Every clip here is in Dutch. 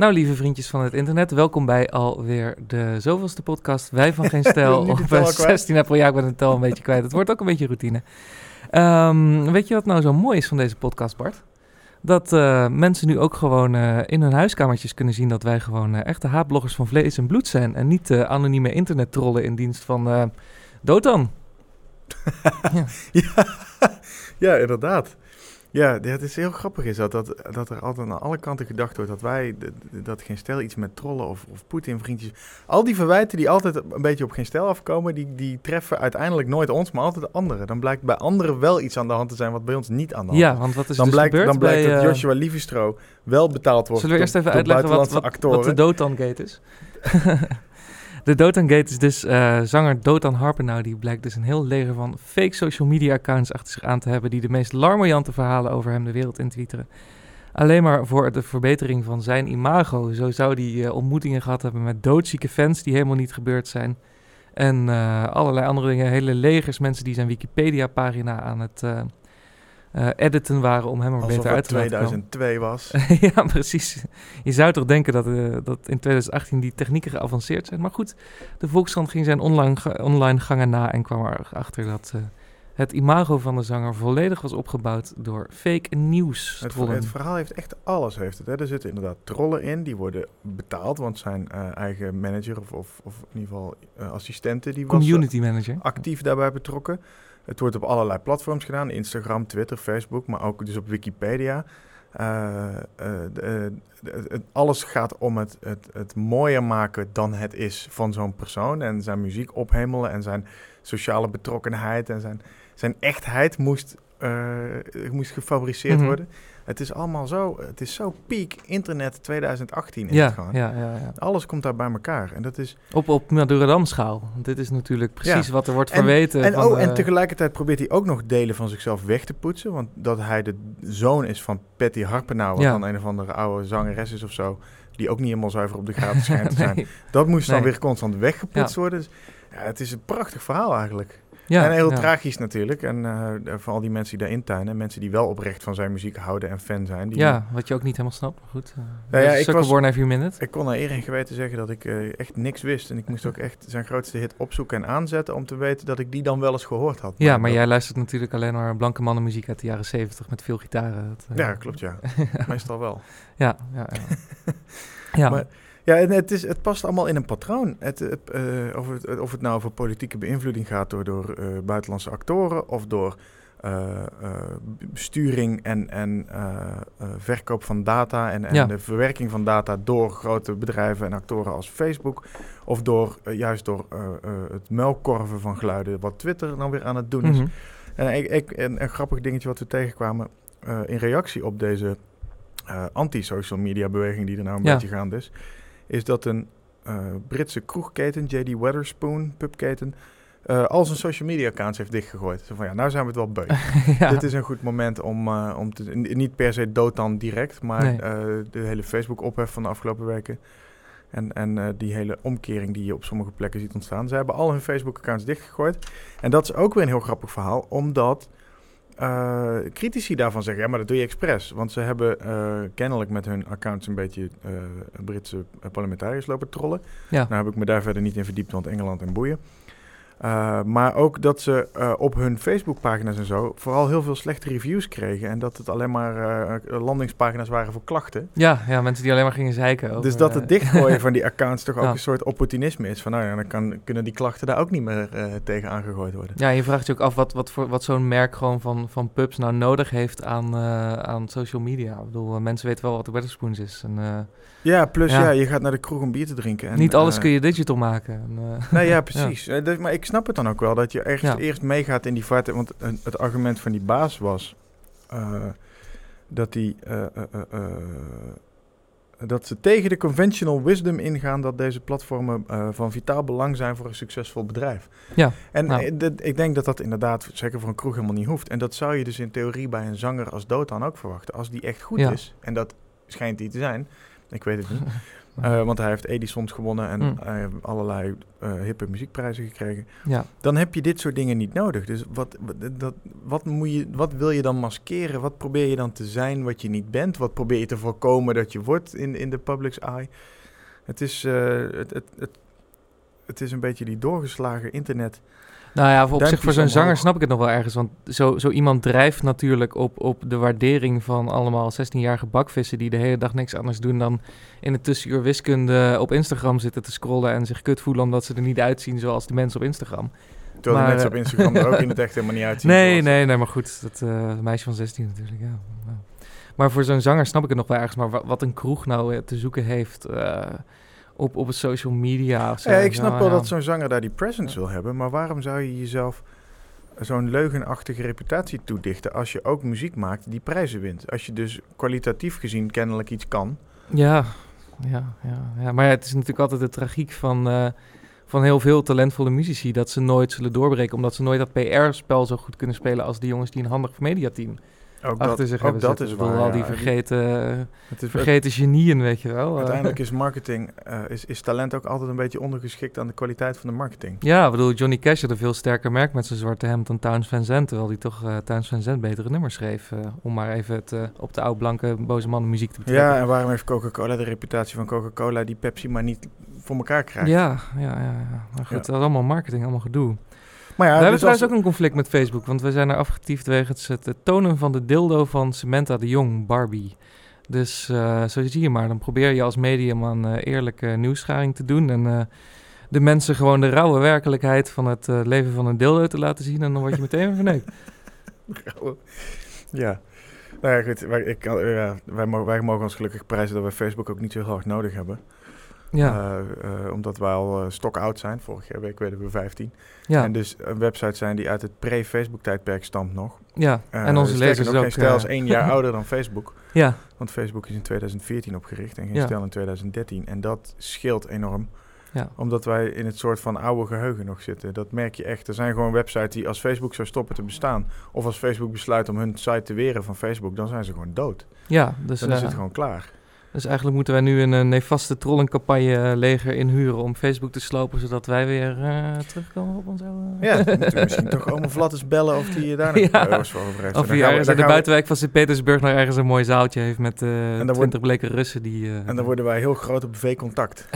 Nou, lieve vriendjes van het internet, welkom bij alweer de zoveelste podcast Wij van Geen Stijl op 16 april. Ja, ik ben het tel een beetje kwijt. Het wordt ook een beetje routine. Weet je wat nou zo mooi is van deze podcast, Bart? Dat mensen nu ook gewoon in hun huiskamertjes kunnen zien dat wij gewoon echte haatbloggers van vlees en bloed zijn. En niet anonieme internettrollen in dienst van Dotan. Ja. Ja, inderdaad. Ja, het is heel grappig is dat er altijd aan alle kanten gedacht wordt dat wij, dat Geen Stijl iets met trollen of Poetin vriendjes. Al die verwijten die altijd een beetje op Geen Stijl afkomen, die treffen uiteindelijk nooit ons, maar altijd anderen. Dan blijkt bij anderen wel iets aan de hand te zijn wat bij ons niet aan de hand is. Ja, want wat is dan dus blijkt, gebeurd? Dan blijkt bij, dat Joshua Livestro wel betaald wordt. Zullen we eerst even uitleggen wat de Dotan-gate is? De Dotan Gate is dus zanger Dotan Harpenau. Die blijkt dus een heel leger van fake social media accounts achter zich aan te hebben die de meest larmoyante verhalen over hem de wereld in twitteren. Alleen maar voor de verbetering van zijn imago. Zo zou hij ontmoetingen gehad hebben met doodzieke fans die helemaal niet gebeurd zijn. En allerlei andere dingen. Hele legers mensen die zijn Wikipedia pagina aan het editen waren om hem er beter uit te laten komen. Alsof het 2002 was. Ja, precies. Je zou toch denken dat in 2018 die technieken geavanceerd zijn. Maar goed, de Volkskrant ging zijn online gangen na en kwam erachter dat het imago van de zanger volledig was opgebouwd door fake nieuws. Het verhaal heeft echt alles. Er zitten inderdaad trollen in, die worden betaald, want zijn eigen manager of in ieder geval assistenten, die community manager, actief daarbij betrokken. Het wordt op allerlei platforms gedaan, Instagram, Twitter, Facebook, maar ook dus op Wikipedia. Alles gaat om het mooier maken dan het is van zo'n persoon. En zijn muziek ophemelen en zijn sociale betrokkenheid en zijn echtheid moest gefabriceerd worden. Het is allemaal zo, het is zo peak internet 2018 in het gaan. Ja. Alles komt daar bij elkaar. En dat is op Madurodam schaal. Dit is natuurlijk precies wat er wordt verweten. En tegelijkertijd probeert hij ook nog delen van zichzelf weg te poetsen. Want dat hij de zoon is van Patty Harpenau, wat dan een of andere oude zangeres is of zo, die ook niet helemaal zuiver op de graad schijnt te zijn. Dat moest dan weer constant weggepoetst worden. Dus, het is een prachtig verhaal eigenlijk. Ja, en heel tragisch natuurlijk. En vooral die mensen die daarin tuinen. Mensen die wel oprecht van zijn muziek houden en fan zijn. Die wat je ook niet helemaal snapt. Maar goed. Born every minute. Ik kon naar eer en geweten zeggen dat ik echt niks wist. En ik moest ook echt zijn grootste hit opzoeken en aanzetten om te weten dat ik die dan wel eens gehoord had. Ja, maar jij luistert natuurlijk alleen maar blanke mannenmuziek uit de jaren 70 met veel gitaren. Klopt, ja. Meestal wel. Ja. Ja. Maar, het past allemaal in een patroon. Of het nou over politieke beïnvloeding gaat door buitenlandse actoren of door sturing en verkoop van data en de verwerking van data door grote bedrijven en actoren als Facebook. Of door het muilkorven van geluiden wat Twitter dan weer aan het doen is. En een grappig dingetje wat we tegenkwamen in reactie op deze anti-social media beweging die er nou een beetje gaande is dat een Britse kroegketen, J.D. Wetherspoon, pubketen, al zijn social media accounts heeft dichtgegooid. Zo van, nou zijn we het wel beu. Dit is een goed moment om niet per se Dotan direct, maar de hele Facebook-ophef van de afgelopen weken en die hele omkering die je op sommige plekken ziet ontstaan. Ze hebben al hun Facebook-accounts dichtgegooid. En dat is ook weer een heel grappig verhaal, omdat critici daarvan zeggen, maar dat doe je expres. Want ze hebben kennelijk met hun accounts een beetje Britse parlementariërs lopen trollen. Ja. Nou heb ik me daar verder niet in verdiept, want Engeland en boeien. Maar ook dat ze op hun Facebookpagina's en zo vooral heel veel slechte reviews kregen. En dat het alleen maar landingspagina's waren voor klachten. Ja, mensen die alleen maar gingen zeiken over, dus dat het dichtgooien van die accounts toch ook een soort opportunisme is. Van dan kunnen die klachten daar ook niet meer tegen aangegooid worden. Ja, je vraagt je ook af wat zo'n merk gewoon van pubs nou nodig heeft aan social media. Ik bedoel, mensen weten wel wat de Wetherspoons is. En, je gaat naar de kroeg om bier te drinken. En, niet alles kun je digital maken. Precies. Ja. Maar ik snap het dan ook wel, dat je ergens eerst meegaat in die vaart. Want het argument van die baas was dat ze tegen de conventional wisdom ingaan dat deze platformen van vitaal belang zijn voor een succesvol bedrijf. Ja. En ik denk dat inderdaad zeker voor een kroeg helemaal niet hoeft. En dat zou je dus in theorie bij een zanger als Dotan ook verwachten. Als die echt goed is, en dat schijnt die te zijn, ik weet het niet. Want hij heeft Edison's gewonnen en hij heeft allerlei hippe muziekprijzen gekregen. Ja. Dan heb je dit soort dingen niet nodig. Dus wat wil je dan maskeren? Wat probeer je dan te zijn wat je niet bent? Wat probeer je te voorkomen dat je wordt in de public's eye? Het is een beetje die doorgeslagen internet. Nou ja, op zich voor zo'n zanger snap ik het nog wel ergens. Want zo iemand drijft natuurlijk op de waardering van allemaal 16-jarige bakvissen die de hele dag niks anders doen dan in het tussenuur wiskunde op Instagram zitten te scrollen en zich kut voelen omdat ze er niet uitzien zoals de mensen op Instagram. Terwijl de mensen op Instagram er ook in het echt helemaal niet uitzien. Nee, maar goed, dat meisje van 16 natuurlijk, ja. Maar voor zo'n zanger snap ik het nog wel ergens. Maar wat een kroeg nou te zoeken heeft... Op het social media. Of zo. Ja, ik snap wel dat zo'n zanger daar die presence wil hebben. Maar waarom zou je jezelf zo'n leugenachtige reputatie toedichten als je ook muziek maakt die prijzen wint? Als je dus kwalitatief gezien kennelijk iets kan. Ja. Maar het is natuurlijk altijd de tragiek van heel veel talentvolle muzici. Dat ze nooit zullen doorbreken. Omdat ze nooit dat PR-spel zo goed kunnen spelen als die jongens die een handig mediateam achter zich hebben is waar, al die vergeten genieën, weet je wel. Uiteindelijk is marketing, is talent ook altijd een beetje ondergeschikt aan de kwaliteit van de marketing. Ja, ik bedoel, Johnny Cash had een veel sterker merk met zijn zwarte hemd dan Townes Van Zandt, terwijl hij toch Townes Van Zandt betere nummers schreef, om maar even het op de oude blanke boze mannen muziek te betrekken. Ja, en waarom heeft Coca-Cola de reputatie van Coca-Cola die Pepsi maar niet voor elkaar krijgt? Ja. Maar goed, dat is allemaal marketing, allemaal gedoe. Maar ja, we hebben trouwens ook een conflict met Facebook, want we zijn er afgetiefd wegens het tonen van de dildo van Samantha de Jong, Barbie. Dus zo zie je maar, dan probeer je als medium aan eerlijke nieuwsscharing te doen en de mensen gewoon de rauwe werkelijkheid van het leven van een dildo te laten zien en dan word je meteen verneukt. Ja. Nou ja, goed, wij mogen ons gelukkig prijzen dat we Facebook ook niet zo hard nodig hebben. Ja. Omdat wij al stokoud zijn. Vorige week werden we 15. Ja. En dus websites zijn die uit het pre-Facebook-tijdperk stamt nog. Ja, en onze lezers ook. Geen Stijl is 1 jaar ouder dan Facebook. Ja. Want Facebook is in 2014 opgericht en Geen Stijl in 2013. En dat scheelt enorm. Ja. Omdat wij in het soort van oude geheugen nog zitten. Dat merk je echt. Er zijn gewoon websites die als Facebook zou stoppen te bestaan... of als Facebook besluit om hun site te weren van Facebook... dan zijn ze gewoon dood. Ja, dus, dan is het gewoon klaar. Dus eigenlijk moeten wij nu een nefaste trollencampagne-leger inhuren om Facebook te slopen, zodat wij weer terugkomen op ons oude... Ja, dan moeten we misschien toch allemaal Vlatters bellen of die daar nog euro's voor over heeft. Of die ergens in de buitenwijk van Sint-Petersburg nog ergens een mooi zaaltje heeft met 20 bleke Russen die... En dan worden wij heel groot op V-contact.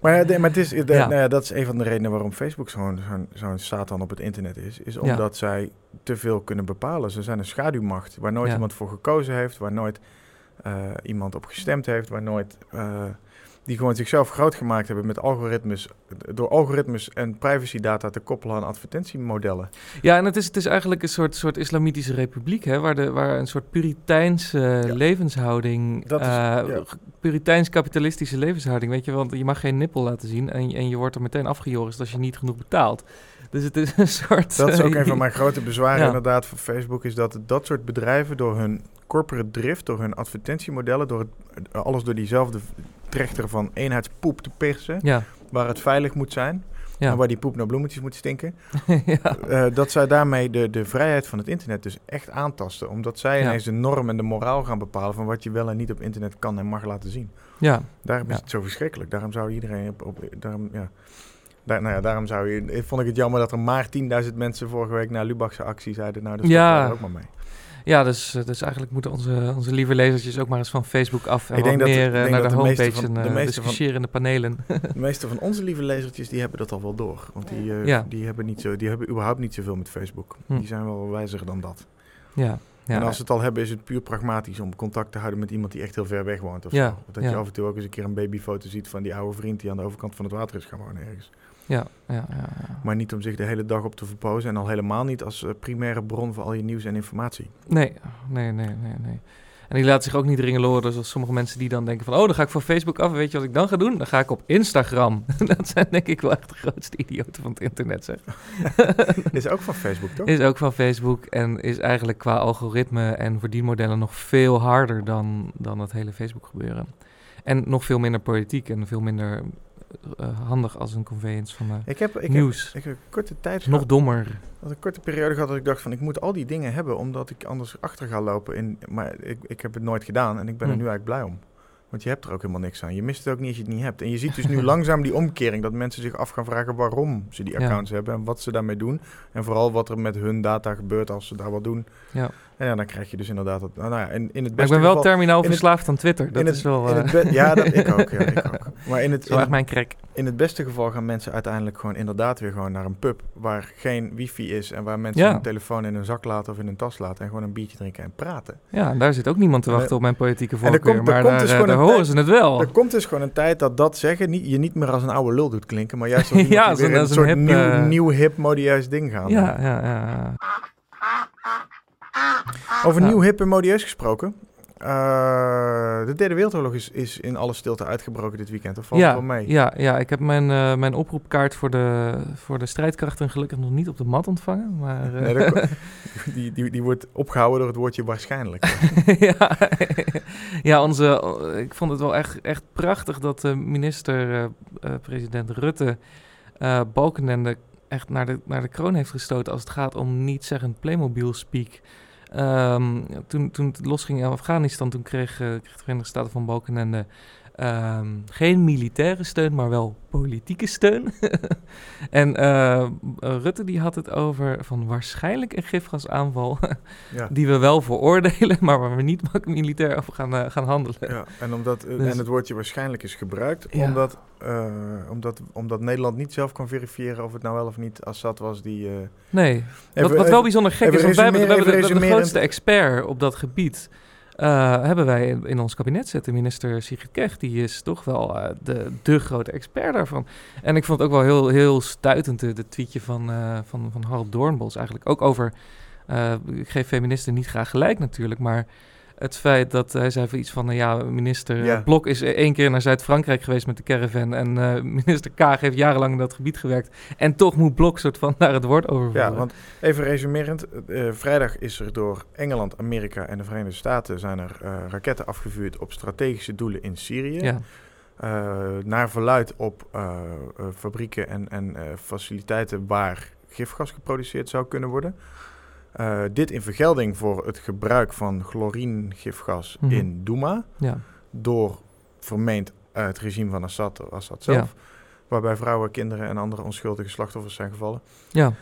Maar het is, nou ja, dat is een van de redenen waarom Facebook zo'n Satan op het internet is. Is omdat zij te veel kunnen bepalen. Ze zijn een schaduwmacht waar nooit iemand voor gekozen heeft, waar nooit... iemand op gestemd heeft, waar nooit... die gewoon zichzelf groot gemaakt hebben met algoritmes... door algoritmes en privacydata te koppelen aan advertentiemodellen. Ja, en het is eigenlijk een soort islamitische republiek... Hè, waar een soort puriteinse levenshouding... Dat is, puriteins-kapitalistische levenshouding, weet je... want je mag geen nippel laten zien... en je wordt er meteen afgejorst als je niet genoeg betaalt. Dus het is een soort... Dat is ook een van mijn grote bezwaren inderdaad van Facebook... is dat dat soort bedrijven door hun... corporate drift, door hun advertentiemodellen... alles door diezelfde trechter van eenheidspoep te persen... waar het veilig moet zijn... en waar die poep naar bloemetjes moet stinken... dat zij daarmee de vrijheid van het internet dus echt aantasten... omdat zij ineens de norm en de moraal gaan bepalen... van wat je wel en niet op internet kan en mag laten zien. Ja. Daarom is het zo verschrikkelijk. Daarom zou iedereen... daarom zou je... Vond ik het jammer dat er maar 10.000 mensen vorige week... naar Lubachse actie zeiden... nou, dat is daar ook maar mee. Ja, dus eigenlijk moeten onze lieve lezertjes ook maar eens van Facebook af... en ik denk naar de homepage en discussiërende panelen. De meeste van onze lieve lezertjes, die hebben dat al wel door. Want die hebben überhaupt niet zoveel met Facebook. Die zijn wel wijziger dan dat. Ja, en als ze het al hebben, is het puur pragmatisch... om contact te houden met iemand die echt heel ver weg woont. Of zo. Dat je af en toe ook eens een keer een babyfoto ziet... van die oude vriend die aan de overkant van het water is gaan wonen ergens. Ja. Maar niet om zich de hele dag op te verpozen... en al helemaal niet als primaire bron voor al je nieuws en informatie. Nee. En die laat zich ook niet ringeloren zoals sommige mensen die dan denken van... oh, dan ga ik van Facebook af, weet je wat ik dan ga doen? Dan ga ik op Instagram. Dat zijn denk ik wel echt de grootste idioten van het internet, zeg. Is ook van Facebook, toch? Is ook van Facebook en is eigenlijk qua algoritme en verdienmodellen... nog veel harder dan het hele Facebook gebeuren. En nog veel minder politiek en veel minder... handig als een conveyance van nieuws. Ik heb een korte tijd... Nog dommer. Had een korte periode gehad dat ik dacht van... ik moet al die dingen hebben omdat ik anders achter ga lopen. Maar ik heb het nooit gedaan en ik ben er nu eigenlijk blij om. Want je hebt er ook helemaal niks aan. Je mist het ook niet als je het niet hebt. En je ziet dus nu langzaam die omkering. Dat mensen zich af gaan vragen waarom ze die accounts hebben. En wat ze daarmee doen. En vooral wat er met hun data gebeurt als ze daar wat doen. Ja. En ja, dan krijg je dus inderdaad... Dat, nou ja, in het beste ik ben wel geval, terminaal verslaafd aan Twitter. Dat is wel... Ja, ik ook. Maar in het beste geval gaan mensen uiteindelijk gewoon inderdaad weer gewoon naar een pub. Waar geen wifi is. En waar mensen hun telefoon in hun zak laten of in hun tas laten. En gewoon een biertje drinken en praten. Ja, en daar zit ook niemand te wachten op mijn politieke voorkeur. Maar daar horen ze het wel. Er komt dus gewoon een tijd dat dat zeggen je niet meer als een oude lul doet klinken. Maar juist als iemand die weer in een soort nieuw hip modieus ding gaan. Ja. Over nieuw, hip en modieus gesproken. De Derde Wereldoorlog is in alle stilte uitgebroken dit weekend. Of valt het wel mee? Ja, ik heb mijn oproepkaart voor de strijdkrachten gelukkig nog niet op de mat ontvangen. Maar, Nee, die wordt opgehouden door het woordje waarschijnlijk. Ik vond het wel echt prachtig dat minister-president Rutte Balkenende echt naar de kroon heeft gestoten als het gaat om niet-zeggend Playmobil-speak. Toen het losging in Afghanistan, toen kreeg de Verenigde Staten van Balkenende geen militaire steun, maar wel politieke steun. En Rutte die had het over van waarschijnlijk een gifgasaanval die we wel veroordelen, maar waar we niet militair over gaan handelen. Ja, en, en het woordje waarschijnlijk is gebruikt omdat Nederland niet zelf kan verifiëren of het nou wel of niet Assad was die... wat wel bijzonder gek is, want wij hebben de grootste expert op dat gebied... hebben wij in ons kabinet zitten. Minister Sigrid Kecht, die is toch wel de grote expert daarvan. En ik vond het ook wel heel, heel stuitend, het tweetje van Harald Doornbos eigenlijk. Ook over, ik geef feministen niet graag gelijk natuurlijk, maar het feit dat hij zei van iets van, minister Blok is 1 keer naar Zuid-Frankrijk geweest met de caravan en minister Kaag heeft jarenlang in dat gebied gewerkt en toch moet Blok soort van naar het woord overvallen. Ja, want even resumerend, vrijdag is er door Engeland, Amerika en de Verenigde Staten zijn er raketten afgevuurd op strategische doelen in Syrië. Ja. Naar verluid op fabrieken en faciliteiten waar gifgas geproduceerd zou kunnen worden. Dit in vergelding voor het gebruik van chlorinegifgas in Douma... door vermeend het regime van Assad zelf... waarbij vrouwen, kinderen en andere onschuldige slachtoffers zijn gevallen. Ja.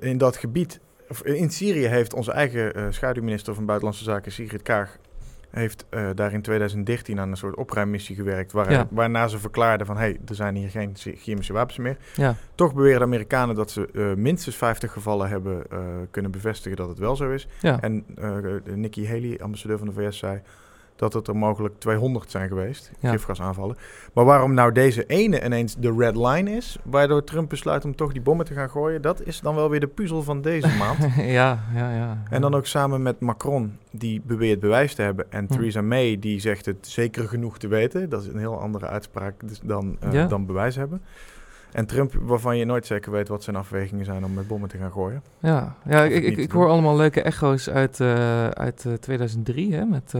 In dat gebied... In Syrië heeft onze eigen schaduwminister van Buitenlandse Zaken... Sigrid Kaag heeft daar in 2013 aan een soort opruimmissie gewerkt... Waarna ze verklaarden van... hey, er zijn hier geen chemische wapens meer. Ja. Toch beweren de Amerikanen dat ze minstens 50 gevallen hebben... kunnen bevestigen dat het wel zo is. Ja. En Nikki Haley, ambassadeur van de VS, zei... dat het er mogelijk 200 zijn geweest, gifgasaanvallen. Maar waarom nou deze ene ineens de red line is... waardoor Trump besluit om toch die bommen te gaan gooien... dat is dan wel weer de puzzel van deze maand. Ja. En dan ook samen met Macron, die beweert bewijs te hebben... en Theresa May, die zegt het zeker genoeg te weten. Dat is een heel andere uitspraak dan bewijs hebben. En Trump, waarvan je nooit zeker weet wat zijn afwegingen zijn om met bommen te gaan gooien. Ja, ik hoor allemaal leuke echo's uit 2003, hè, met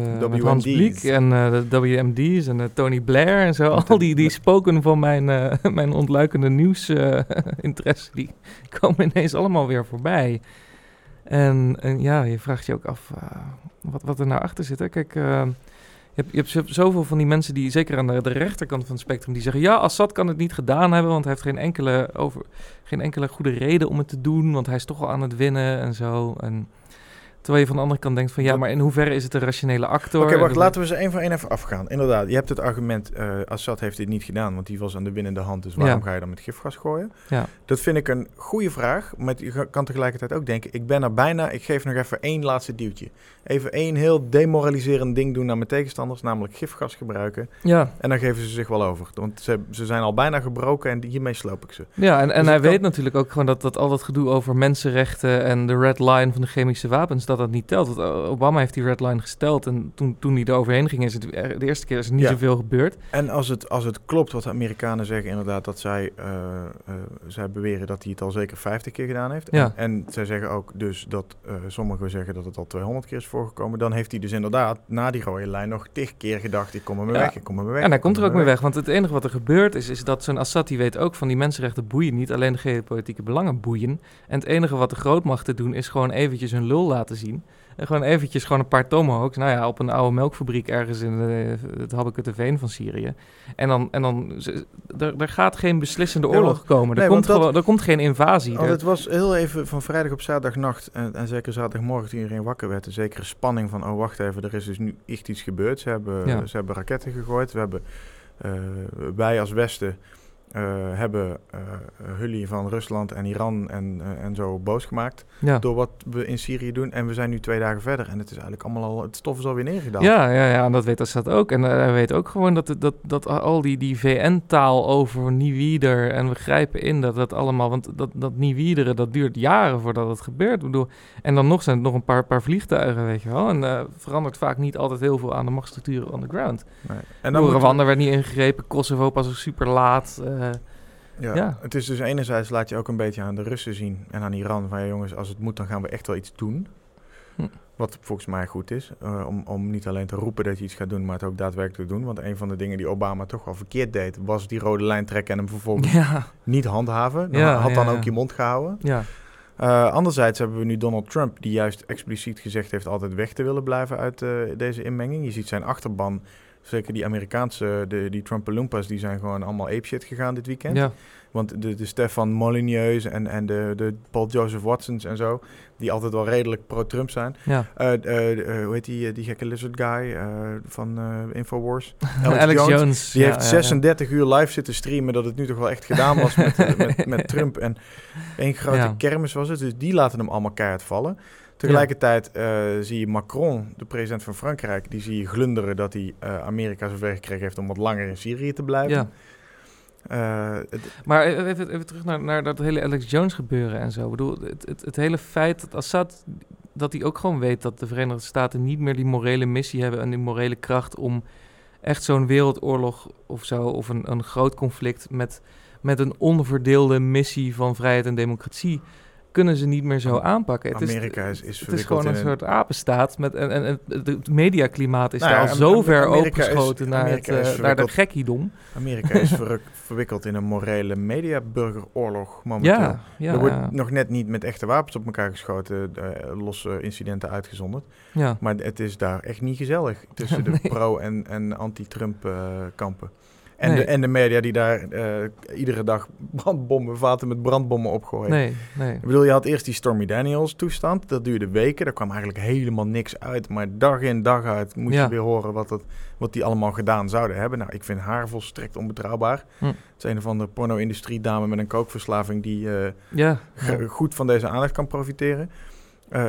Hans Blix en de WMD's en Tony Blair en zo. Al die spoken van mijn ontluikende nieuwsinteresse, die komen ineens allemaal weer voorbij. En ja, je vraagt je ook af wat er nou achter zit, hè. Kijk... Je hebt zoveel van die mensen die, zeker aan de rechterkant van het spectrum, die zeggen... ja, Assad kan het niet gedaan hebben, want hij heeft geen enkele goede reden om het te doen... want hij is toch al aan het winnen en zo. En terwijl je van de andere kant denkt van... ja, maar in hoeverre is het een rationele actor? Oké, wacht, laten we ze één voor één even afgaan. Inderdaad, je hebt het argument, Assad heeft dit niet gedaan... want die was aan de winnende hand, dus waarom ga je dan met gifgas gooien? Ja. Dat vind ik een goede vraag, maar je kan tegelijkertijd ook denken... ik ben er bijna, ik geef nog even 1 laatste duwtje. Even 1 heel demoraliserend ding doen naar mijn tegenstanders... namelijk gifgas gebruiken. Ja. En dan geven ze zich wel over. Want ze zijn al bijna gebroken en hiermee sloop ik ze. Ja, en dus hij weet natuurlijk ook gewoon dat al dat gedoe over mensenrechten... en de red line van de chemische wapens... dat niet telt. Want Obama heeft die red line gesteld en toen die er overheen ging, is het de eerste keer is er niet zoveel gebeurd. En als het klopt wat de Amerikanen zeggen, inderdaad, dat zij beweren dat hij het al zeker 50 keer gedaan heeft. Ja. En zij zeggen ook dus dat sommigen zeggen dat het al 200 keer is voorgekomen. Dan heeft hij dus inderdaad na die rode lijn nog 10 keer gedacht, ik kom er mee weg, ik kom er mee weg. En hij komt er ook mee weg, want het enige wat er gebeurd is dat zo'n Assad, die weet ook van die mensenrechten boeien niet, alleen de geopolitieke belangen boeien. En het enige wat de grootmachten doen is gewoon eventjes hun lul laten zien. En gewoon eventjes gewoon een paar tomahawks. Nou ja, op een oude melkfabriek ergens in het Habakukeveen van Syrië. En dan er gaat geen beslissende oorlog komen. Er komt geen invasie. Want het was heel even van vrijdag op zaterdagnacht en zeker zaterdagmorgen toen iedereen wakker werd. Een zekere spanning van, oh wacht even, er is dus nu echt iets gebeurd. Ze hebben raketten gegooid. Wij als Westen hebben Hulli van Rusland en Iran en zo boos gemaakt door wat we in Syrië doen. En we zijn nu 2 dagen verder en het is eigenlijk allemaal al, het stof is alweer neergedaan. Ja, en dat weet Assad ook. En hij weet ook gewoon dat al die VN-taal over niwieder en we grijpen in dat allemaal, want dat niwiederen, dat duurt jaren voordat het gebeurt. Ik bedoel, en dan nog zijn het nog een paar vliegtuigen, weet je wel. En verandert vaak niet altijd heel veel aan de machtsstructuren on the ground. Nee. En dan Rwanda werd niet ingegrepen, Kosovo pas ook super laat. Het is dus enerzijds laat je ook een beetje aan de Russen zien en aan Iran van ja jongens, als het moet dan gaan we echt wel iets doen. Wat volgens mij goed is, om niet alleen te roepen dat je iets gaat doen, maar het ook daadwerkelijk te doen. Want een van de dingen die Obama toch al verkeerd deed, was die rode lijn trekken en hem vervolgens niet handhaven. Dan had ook je mond gehouden. Ja. Anderzijds hebben we nu Donald Trump, die juist expliciet gezegd heeft altijd weg te willen blijven uit deze inmenging. Je ziet zijn achterban. Zeker die Amerikaanse, die Trumpaloompas, die zijn gewoon allemaal apeshit gegaan dit weekend. Ja. Want de Stefan Molyneux en de Paul Joseph Watsons en zo, die altijd wel redelijk pro-Trump zijn. Ja. Hoe heet die gekke lizard guy van Infowars? Alex Jones. Die heeft 36 uur live zitten streamen dat het nu toch wel echt gedaan was met Trump. En één grote kermis was het, dus die laten hem allemaal keihard vallen. Tegelijkertijd zie je Macron, de president van Frankrijk, die zie je glunderen dat hij Amerika zover gekregen heeft om wat langer in Syrië te blijven. Ja. Maar even terug naar dat hele Alex Jones gebeuren en zo. Ik bedoel, het hele feit dat Assad, dat hij ook gewoon weet dat de Verenigde Staten niet meer die morele missie hebben en die morele kracht om echt zo'n wereldoorlog of zo, of een groot conflict met een onverdeelde missie van vrijheid en democratie kunnen ze niet meer zo aanpakken. Amerika is gewoon een soort apenstaat. En het mediaklimaat is daar al zo ver opengeschoten naar de gekkiedom. Amerika is verwikkeld in een morele mediaburgeroorlog momenteel. Ja, er wordt nog net niet met echte wapens op elkaar geschoten, losse incidenten uitgezonderd. Ja. Maar het is daar echt niet gezellig tussen de pro- en anti-Trump kampen. En de media die daar iedere dag vaten met brandbommen opgooien. Nee. Ik bedoel, je had eerst die Stormy Daniels toestand. Dat duurde weken. Daar kwam eigenlijk helemaal niks uit. Maar dag in dag uit moest je weer horen wat die allemaal gedaan zouden hebben. Nou, ik vind haar volstrekt onbetrouwbaar. Het is een of andere porno-industrie dame met een kookverslaving die goed van deze aandacht kan profiteren.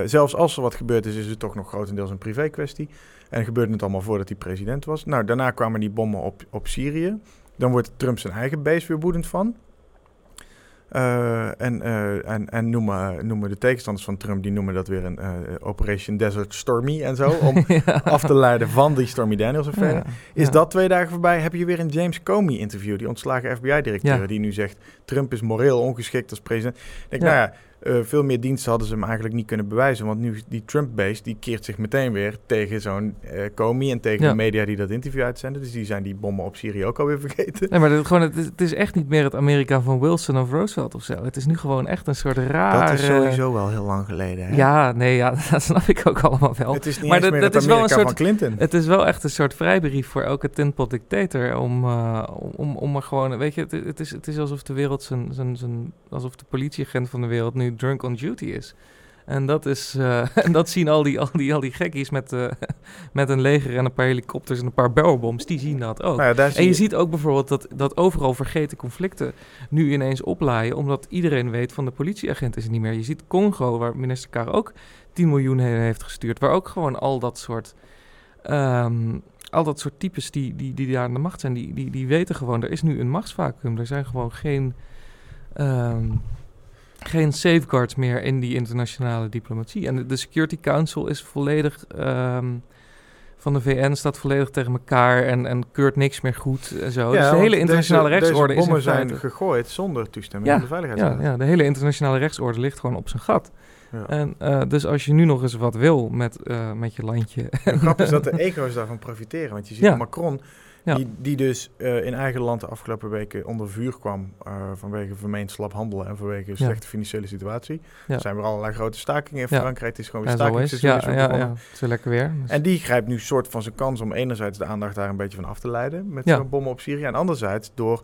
Zelfs als er wat gebeurd is, is het toch nog grotendeels een privé kwestie. En gebeurde het allemaal voordat hij president was. Nou, daarna kwamen die bommen op Syrië. Dan wordt Trump zijn eigen beest weer woedend van. En noemen de tegenstanders van Trump, die noemen dat weer een Operation Desert Stormy en zo. Om af te leiden van die Stormy Daniels affaire. Is dat 2 dagen voorbij, heb je weer een James Comey interview. Die ontslagen FBI-directeur die nu zegt, Trump is moreel ongeschikt als president. Ik denk, veel meer diensten hadden ze hem eigenlijk niet kunnen bewijzen. Want nu die Trump-base, die keert zich meteen weer tegen zo'n Comey en tegen de media die dat interview uitzenden. Dus die zijn die bommen op Syrië ook alweer vergeten. Nee, maar het is echt niet meer het Amerika van Wilson of Roosevelt of zo. Het is nu gewoon echt een soort rare... Dat is sowieso wel heel lang geleden. Hè? Dat snap ik ook allemaal wel. Het is niet maar meer dat is wel een soort, van Clinton. Het is wel echt een soort vrijbrief voor elke tinpot dictator. Om er gewoon... Weet je, het is alsof de wereld alsof de politieagent van de wereld nu drunk on duty is. En dat is en dat zien al die gekkies met een leger en een paar helikopters en een paar barrelbombs, die zien dat ook. Je ziet ook bijvoorbeeld dat overal vergeten conflicten nu ineens oplaaien, omdat iedereen weet van de politieagent is het niet meer. Je ziet Congo, waar minister Kaag ook 10 miljoen heen heeft gestuurd, waar ook gewoon al dat soort types die daar aan de macht zijn, die weten gewoon, er is nu een machtsvacuüm. Er zijn gewoon geen safeguards meer in die internationale diplomatie. En de Security Council is volledig... van de VN staat volledig tegen elkaar en keurt niks meer goed en zo. Ja, dus de hele internationale rechtsorde is... Deze bommen zijn gegooid zonder toestemming van de Veiligheidsraad. Ja, de hele internationale rechtsorde ligt gewoon op zijn gat. Ja. En dus als je nu nog eens wat wil met je landje... Het grap is dat de ego's daarvan profiteren. Want je ziet Macron... Ja. Die dus in eigen land de afgelopen weken onder vuur kwam vanwege vermeend slap handelen en vanwege een slechte financiële situatie. Ja. Er zijn weer allerlei grote stakingen. In Frankrijk is gewoon weer stakingsseizoen. Ja. Het is lekker weer. Dus... En die grijpt nu soort van zijn kans om enerzijds de aandacht daar een beetje van af te leiden met zijn bommen op Syrië. En anderzijds door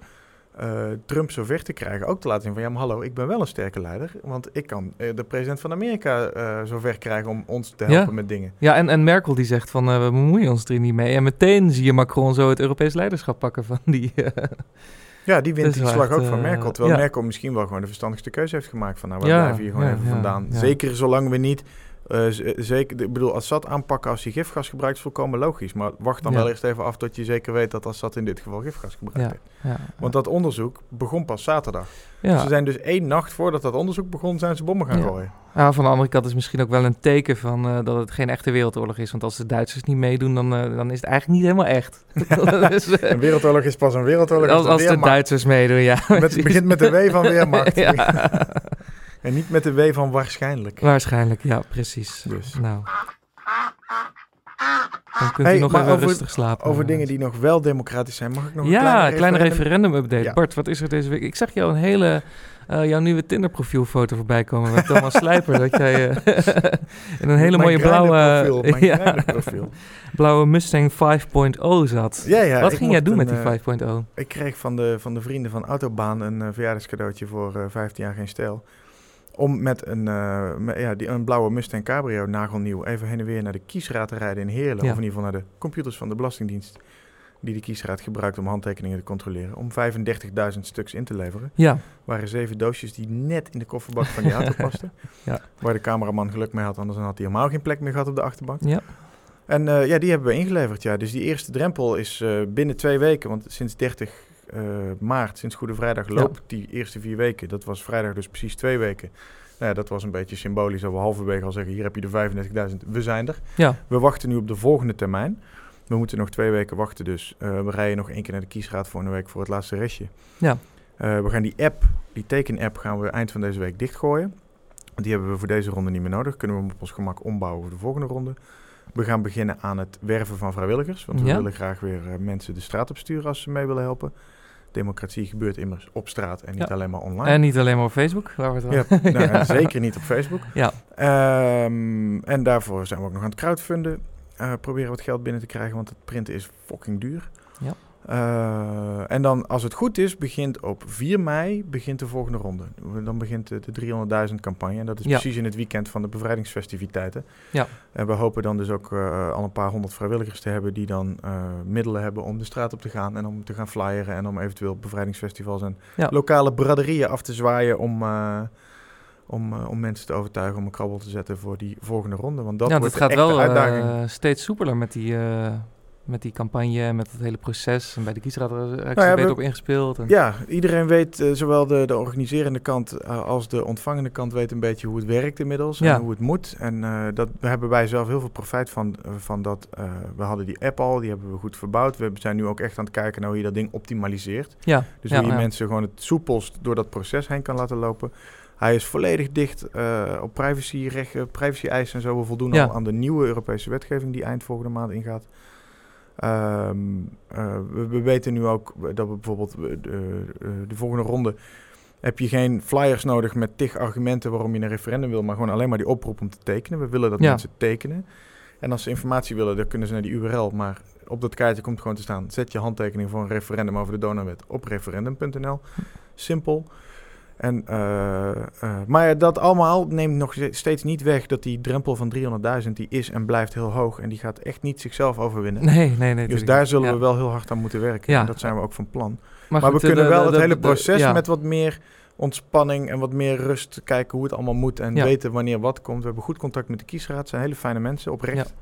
Trump zo ver te krijgen, ook te laten zien van ja, maar hallo, ik ben wel een sterke leider, want ik kan de president van Amerika zo ver krijgen om ons te helpen met dingen. Ja, en Merkel die zegt van we bemoeien ons er niet mee en meteen zie je Macron zo het Europees leiderschap pakken van die... Ja, die wint die slag ook van Merkel, terwijl Merkel misschien wel gewoon de verstandigste keuze heeft gemaakt van nou, we blijven hier gewoon even vandaan. Ja. Zeker zolang we niet... Assad aanpakken als hij gifgas gebruikt is volkomen logisch. Maar wacht dan wel eerst even af tot je zeker weet dat Assad in dit geval gifgas gebruikt heeft. Ja. Want dat onderzoek begon pas zaterdag. Ja. Dus ze zijn dus 1 nacht voordat dat onderzoek begon, zijn ze bommen gaan gooien. Ja, van de andere kant is misschien ook wel een teken van dat het geen echte wereldoorlog is. Want als de Duitsers niet meedoen, dan is het eigenlijk niet helemaal echt. Een wereldoorlog is pas een wereldoorlog. Als de Duitsers meedoen, Het begint met de W van weermacht. En niet met de W van waarschijnlijk. Waarschijnlijk, ja, precies. Dus. Nou. Dan kunt u nog even rustig slapen. Over dingen die nog wel democratisch zijn, mag ik nog een kleine referendum-update. Ja. Bart, wat is er deze week? Ik zag jou een hele... jouw nieuwe Tinder-profielfoto voorbij komen met Thomas Slijper. Dat jij in een hele mooie blauwe Mustang 5.0 zat. Ja, wat ging jij doen met die 5.0? Ik kreeg van de vrienden van Autobaan een verjaardagscadeautje voor 15 jaar Geen Stijl. Om met een blauwe Mustang Cabrio, nagelnieuw, even heen en weer naar de kiesraad te rijden in Heerlen. Of in ieder geval naar de computers van de Belastingdienst. Die de kiesraad gebruikt om handtekeningen te controleren. Om 35.000 stuks in te leveren. Ja. Waren 7 doosjes die net in de kofferbak van die auto pasten. Ja. Waar de cameraman geluk mee had, anders had hij helemaal geen plek meer gehad op de achterbank. Ja. En die hebben we ingeleverd. Ja. Dus die eerste drempel is binnen 2 weken, want sinds 30... maart, sinds Goede Vrijdag loopt die eerste 4 weken. Dat was vrijdag dus precies 2 weken. Nou ja, dat was een beetje symbolisch dat we halverwege al zeggen... hier heb je de 35.000, we zijn er. Ja. We wachten nu op de volgende termijn. We moeten nog 2 weken wachten dus. We rijden nog 1 keer naar de kiesraad volgende week voor het laatste restje. Ja. We gaan die app, die teken-app, gaan we eind van deze week dichtgooien. Want die hebben we voor deze ronde niet meer nodig. Kunnen we hem op ons gemak ombouwen voor de volgende ronde. We gaan beginnen aan het werven van vrijwilligers. Want we willen graag weer mensen de straat op sturen als ze mee willen helpen. Democratie gebeurt immers op straat en niet alleen maar online. En niet alleen maar op Facebook. Waar we het zeker niet op Facebook. Ja. En daarvoor zijn we ook nog aan het crowdfunden. Proberen wat geld binnen te krijgen, want het printen is fucking duur. Ja. En dan, als het goed is, begint op 4 mei begint de volgende ronde. Dan begint de 300.000 campagne. En dat is precies in het weekend van de bevrijdingsfestiviteiten. Ja. En we hopen dan dus ook al een paar 100 vrijwilligers te hebben... die dan middelen hebben om de straat op te gaan... en om te gaan flyeren en om eventueel bevrijdingsfestivals... en lokale braderieën af te zwaaien om mensen te overtuigen... om een krabbel te zetten voor die volgende ronde. Want dat wordt echt de uitdaging. Steeds soepeler met die... met die campagne en met het hele proces. En bij de kiesraad er beter op ingespeeld. En... Ja, iedereen weet, zowel de organiserende kant als de ontvangende kant... weet een beetje hoe het werkt inmiddels en hoe het moet. En dat hebben wij zelf heel veel profijt van dat. We hadden die app al, die hebben we goed verbouwd. We zijn nu ook echt aan het kijken naar hoe je dat ding optimaliseert. Ja. Dus hoe je mensen gewoon het soepelst door dat proces heen kan laten lopen. Hij is volledig dicht op privacy-eisen en zo. We voldoen al aan de nieuwe Europese wetgeving die eind volgende maand ingaat. We weten nu ook dat we bijvoorbeeld de volgende ronde... heb je geen flyers nodig met 10 argumenten waarom je een referendum wil... maar gewoon alleen maar die oproep om te tekenen. We willen dat mensen tekenen. En als ze informatie willen, dan kunnen ze naar die URL. Maar op dat kaartje komt gewoon te staan... zet je handtekening voor een referendum over de Donorwet op referendum.nl. Simpel. En, maar dat allemaal neemt nog steeds niet weg dat die drempel van 300.000 die is en blijft heel hoog. En die gaat echt niet zichzelf overwinnen. Nee. Dus daar zullen we wel heel hard aan moeten werken. Ja. En dat zijn we ook van plan. Maar goed, we kunnen wel het hele proces met wat meer ontspanning en wat meer rust kijken hoe het allemaal moet. En weten wanneer wat komt. We hebben goed contact met de kiesraad. Zijn hele fijne mensen, oprecht.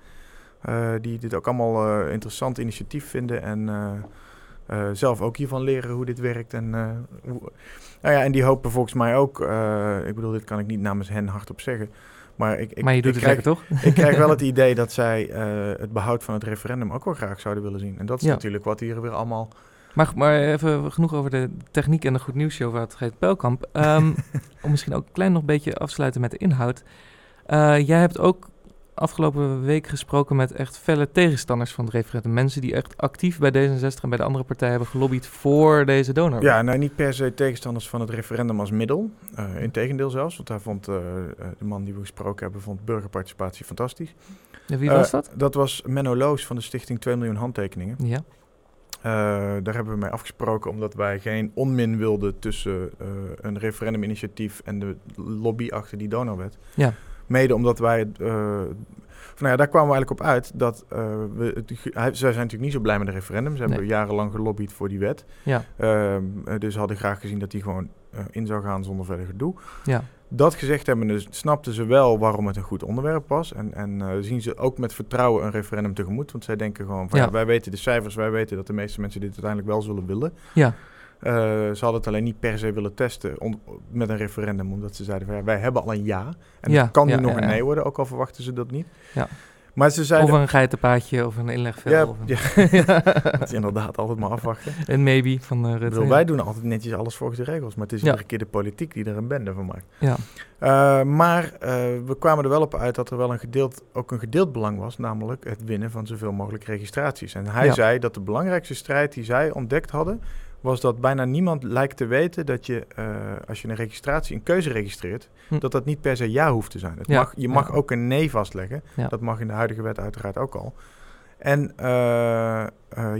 Ja. Die dit ook allemaal interessant initiatief vinden en... zelf ook hiervan leren hoe dit werkt. En, en die hopen volgens mij ook... ik bedoel, dit kan ik niet namens hen hardop zeggen. Maar, ik krijg wel het idee dat zij het behoud van het referendum ook wel graag zouden willen zien. En dat is natuurlijk wat hier weer allemaal... Maar even genoeg over de techniek en de Goed Nieuws Show van Geert Pelkamp. Om misschien ook een klein nog beetje af te sluiten met de inhoud. Jij hebt ook... afgelopen week gesproken met echt felle tegenstanders van het referendum. Mensen die echt actief bij D66 en bij de andere partijen hebben gelobbyd voor deze donor. Ja, nou niet per se tegenstanders van het referendum als middel. Integendeel zelfs, want daar vond de man die we gesproken hebben, vond burgerparticipatie fantastisch. Ja, wie was dat? Dat was Menno Loos van de stichting 2 miljoen handtekeningen. Ja. Daar hebben we mee afgesproken omdat wij geen onmin wilden tussen een referenduminitiatief en de lobby achter die donorwet. Ja. Mede omdat wij, daar kwamen we eigenlijk op uit dat zij zijn natuurlijk niet zo blij met het referendum. Ze hebben jarenlang gelobbyd voor die wet. Ja. Dus hadden graag gezien dat die gewoon in zou gaan zonder verder gedoe. Ja. Dat gezegd hebben, dus snapten ze wel waarom het een goed onderwerp was. En zien ze ook met vertrouwen een referendum tegemoet. Want zij denken gewoon van, wij weten de cijfers, wij weten dat de meeste mensen dit uiteindelijk wel zullen willen. Ja. Ze hadden het alleen niet per se willen testen met een referendum. Omdat ze zeiden van, wij hebben al een ja. En dat kan nu nog een nee worden, ook al verwachten ze dat niet. Ja. Maar ze zeiden, of een geitenpaadje of een inlegvel. Ja, dat is inderdaad altijd maar afwachten. En maybe van Rutte. Ik bedoel, wij doen altijd netjes alles volgens de regels. Maar het is iedere keer de politiek die er een bende van maakt. Ja. Maar we kwamen er wel op uit dat er wel een gedeeld belang was. Namelijk het winnen van zoveel mogelijk registraties. En hij zei dat de belangrijkste strijd die zij ontdekt hadden, was dat bijna niemand lijkt te weten dat je, als je een keuze registreert, dat dat niet per se ja hoeft te zijn. Je mag ook een nee vastleggen. Ja. Dat mag in de huidige wet uiteraard ook al. En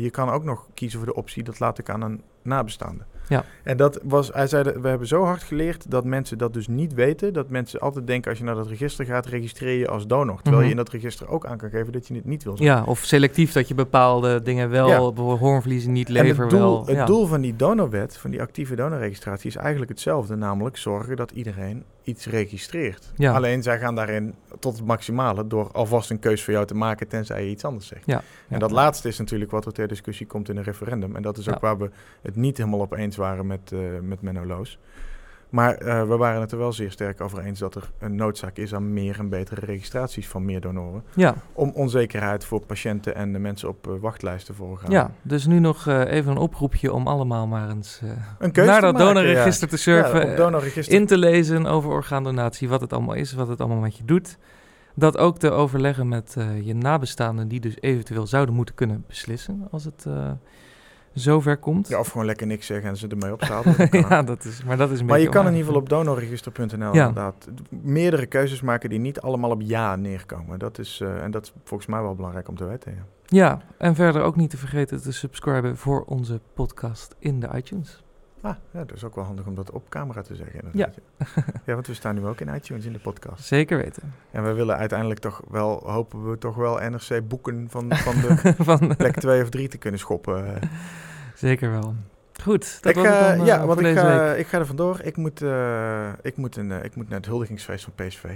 je kan ook nog kiezen voor de optie, dat laat ik aan een nabestaande. Ja. En dat was, hij zei, we hebben zo hard geleerd dat mensen dat dus niet weten. Dat mensen altijd denken, als je naar dat register gaat, registreer je als donor. Terwijl je in dat register ook aan kan geven dat je het niet wil zijn. Ja, of selectief dat je bepaalde dingen wel, hoornverliezen niet leveren. Het doel van die donorwet, van die actieve donorregistratie, is eigenlijk hetzelfde. Namelijk zorgen dat iedereen iets registreert. Ja. Alleen zij gaan daarin tot het maximale door alvast een keus voor jou te maken, tenzij je iets anders zegt. Ja. En dat laatste is natuurlijk wat er ter discussie komt in een referendum. En dat is ook waar we het niet helemaal op eens waren met Menno Loos. Maar we waren het er wel zeer sterk over eens dat er een noodzaak is aan meer en betere registraties van meer donoren. Ja. Om onzekerheid voor patiënten en de mensen op wachtlijsten voor te gaan. Ja, dus nu nog even een oproepje om allemaal maar eens naar dat donorregister te surfen. Ja, donorregister. In te lezen over orgaandonatie, wat het allemaal is, wat het allemaal met je doet. Dat ook te overleggen met je nabestaanden die dus eventueel zouden moeten kunnen beslissen als het zover komt. Ja, of gewoon lekker niks zeggen en ze ermee opzadelen. Maar je kan in ieder geval op donorregister.nl inderdaad meerdere keuzes maken die niet allemaal op ja neerkomen. Dat is, en dat is volgens mij wel belangrijk om te weten. Ja. Ja, en verder ook niet te vergeten te subscriben voor onze podcast in de iTunes. Ah, ja, dat is ook wel handig om dat op camera te zeggen. Inderdaad. Ja. Ja, want we staan nu ook in iTunes in de podcast. Zeker weten. En we willen uiteindelijk hopen we toch wel NRC boeken van de van plek 2 of 3 te kunnen schoppen. Zeker wel. Goed, dat was het dan want ik ga er vandoor. Ik moet naar het huldigingsfeest van PSV.